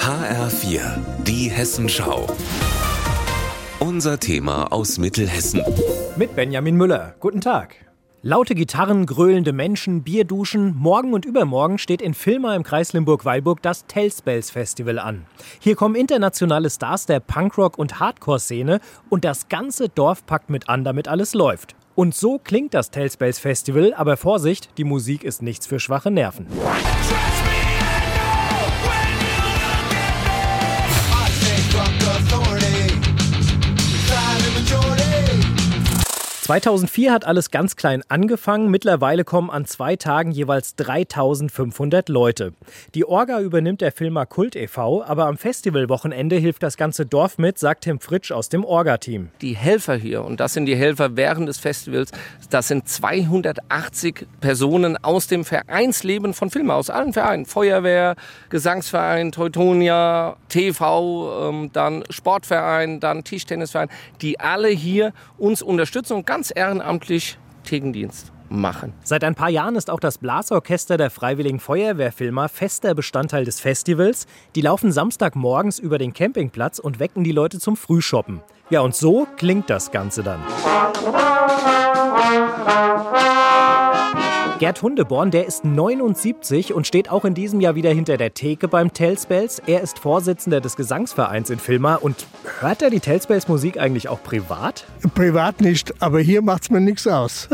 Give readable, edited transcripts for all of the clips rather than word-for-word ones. HR4, die Hessenschau. Unser Thema aus Mittelhessen. Mit Benjamin Müller. Guten Tag. Laute Gitarren, gröhlende Menschen, Bierduschen. Morgen und übermorgen steht in Villmar im Kreis Limburg-Weilburg das Tells Bells Festival an. Hier kommen internationale Stars der Punkrock- und Hardcore-Szene und das ganze Dorf packt mit an, damit alles läuft. Und so klingt das Tells Bells Festival, aber Vorsicht, die Musik ist nichts für schwache Nerven.2004 hat alles ganz klein angefangen. Mittlerweile kommen an 2 Tagen jeweils 3.500 Leute. Die Orga übernimmt der Villmar Kult e.V., aber am Festivalwochenende hilft das ganze Dorf mit, sagt Tim Fritsch aus dem Orga-Team. Die Helfer hier, und das sind die Helfer während des Festivals, das sind 280 Personen aus dem Vereinsleben von Villmar, aus allen Vereinen. Feuerwehr, Gesangsverein, Teutonia, TV, dann Sportverein, dann Tischtennisverein, die alle hier uns unterstützen und ganz ehrenamtlich Thekendienst machen. Seit ein paar Jahren ist auch das Blasorchester der Freiwilligen Feuerwehr Villmar fester Bestandteil des Festivals. Die laufen samstagmorgens über den Campingplatz und wecken die Leute zum Frühshoppen. Ja, und so klingt das Ganze dann. Gerd Hundeborn, der ist 79 und steht auch in diesem Jahr wieder hinter der Theke beim Tells Bells. Er ist Vorsitzender des Gesangsvereins in Villmar. Und hört er die Tells Bells Musik eigentlich auch privat? Privat nicht, aber hier macht's mir nichts aus.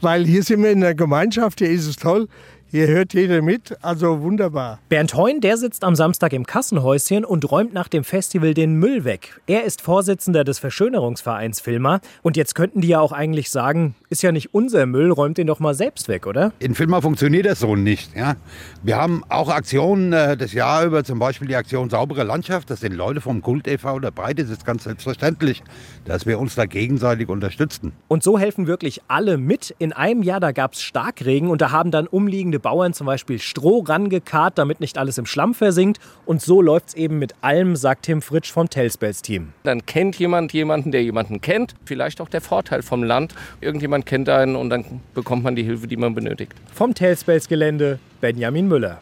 Weil hier sind wir in der Gemeinschaft, hier ist es toll. Hier hört jeder mit, also wunderbar. Bernd Heun, der sitzt am Samstag im Kassenhäuschen und räumt nach dem Festival den Müll weg. Er ist Vorsitzender des Verschönerungsvereins Villmar. Und jetzt könnten die ja auch eigentlich sagen, ist ja nicht unser Müll, räumt den doch mal selbst weg, oder? In Villmar funktioniert das so nicht. Ja? Wir haben auch Aktionen das Jahr über, zum Beispiel die Aktion Saubere Landschaft. Das sind Leute vom Kult e.V. dabei. Das ist ganz selbstverständlich, dass wir uns da gegenseitig unterstützen. Und so helfen wirklich alle mit. In einem Jahr, da gab es Starkregen und da haben dann umliegende Bauern zum Beispiel Stroh rangekarrt, damit nicht alles im Schlamm versinkt. Und so läuft's eben mit allem, sagt Tim Fritsch vom Tells Bells Team. Dann kennt jemand jemanden, der jemanden kennt. Vielleicht auch der Vorteil vom Land. Irgendjemand kennt einen und dann bekommt man die Hilfe, die man benötigt. Vom Tells Bells Gelände, Benjamin Müller.